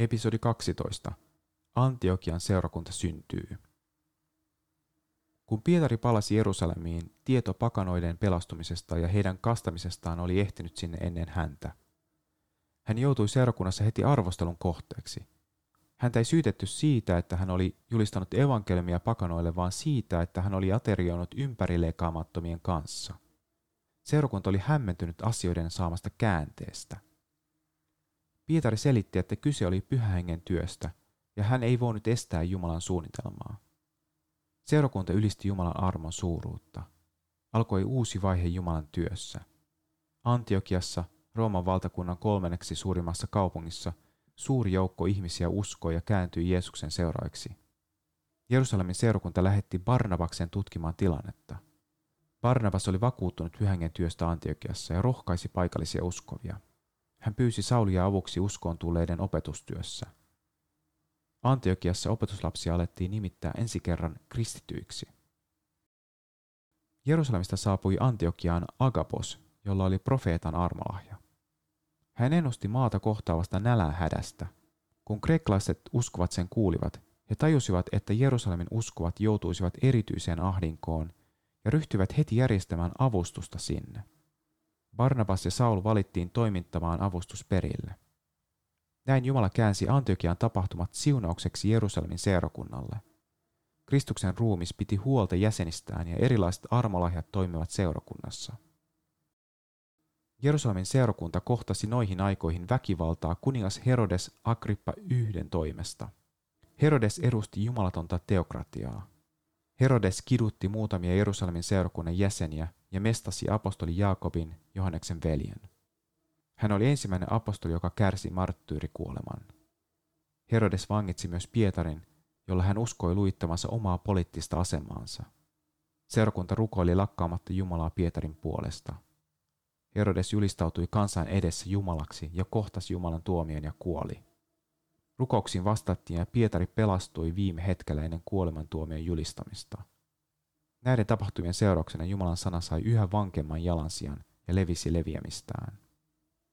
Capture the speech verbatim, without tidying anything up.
Episodi kaksitoista. Antiokian seurakunta syntyy. Kun Pietari palasi Jerusalemiin, tieto pakanoiden pelastumisesta ja heidän kastamisestaan oli ehtinyt sinne ennen häntä. Hän joutui seurakunnassa heti arvostelun kohteeksi. Häntä ei syytetty siitä, että hän oli julistanut evankeliumia pakanoille, vaan siitä, että hän oli aterioinut ympärileikkaamattomien kanssa. Seurakunta oli hämmentynyt asioiden saamasta käänteestä. Pietari selitti, että kyse oli pyhähengen työstä, ja hän ei voinut estää Jumalan suunnitelmaa. Seurakunta ylisti Jumalan armon suuruutta. Alkoi uusi vaihe Jumalan työssä. Antiokiassa, Rooman valtakunnan kolmanneksi suurimmassa kaupungissa, suuri joukko ihmisiä uskoi ja kääntyi Jeesuksen seuraiksi. Jerusalemin seurakunta lähetti Barnabaksen tutkimaan tilannetta. Barnabas oli vakuuttunut pyhähengen työstä Antiokiassa ja rohkaisi paikallisia uskovia. Hän pyysi Saulia avuksi uskoon tulleiden opetustyössä. Antiokiassa opetuslapsia alettiin nimittää ensi kerran kristityiksi. Jerusalemista saapui Antiokiaan Agapos, jolla oli profeetan armolahja. Hän ennusti maata kohtaavasta nälänhädästä. Kun kreikkalaiset uskovat sen kuulivat, he tajusivat, että Jerusalemin uskovat joutuisivat erityiseen ahdinkoon ja ryhtyivät heti järjestämään avustusta sinne. Barnabas ja Saul valittiin toimittamaan avustus perille. Näin Jumala käänsi Antiokian tapahtumat siunaukseksi Jerusalemin seurakunnalle. Kristuksen ruumis piti huolta jäsenistään ja erilaiset armolahjat toimivat seurakunnassa. Jerusalemin seurakunta kohtasi noihin aikoihin väkivaltaa kuningas Herodes Agrippa I:n toimesta. Herodes edusti jumalatonta teokratiaa. Herodes kidutti muutamia Jerusalemin seurakunnan jäseniä ja mestasi apostoli Jaakobin, Johanneksen veljen. Hän oli ensimmäinen apostoli, joka kärsi marttyyrikuoleman. Herodes vangitsi myös Pietarin, jolla hän uskoi luittamansa omaa poliittista asemaansa. Seurakunta rukoili lakkaamatta Jumalaa Pietarin puolesta. Herodes julistautui kansan edessä Jumalaksi ja kohtasi Jumalan tuomion ja kuoli. Rukouksiin vastattiin ja Pietari pelastui viime hetkellä ennen kuolemantuomion julistamista. Näiden tapahtumien seurauksena Jumalan sana sai yhä vankemman jalansijan ja levisi leviämistään.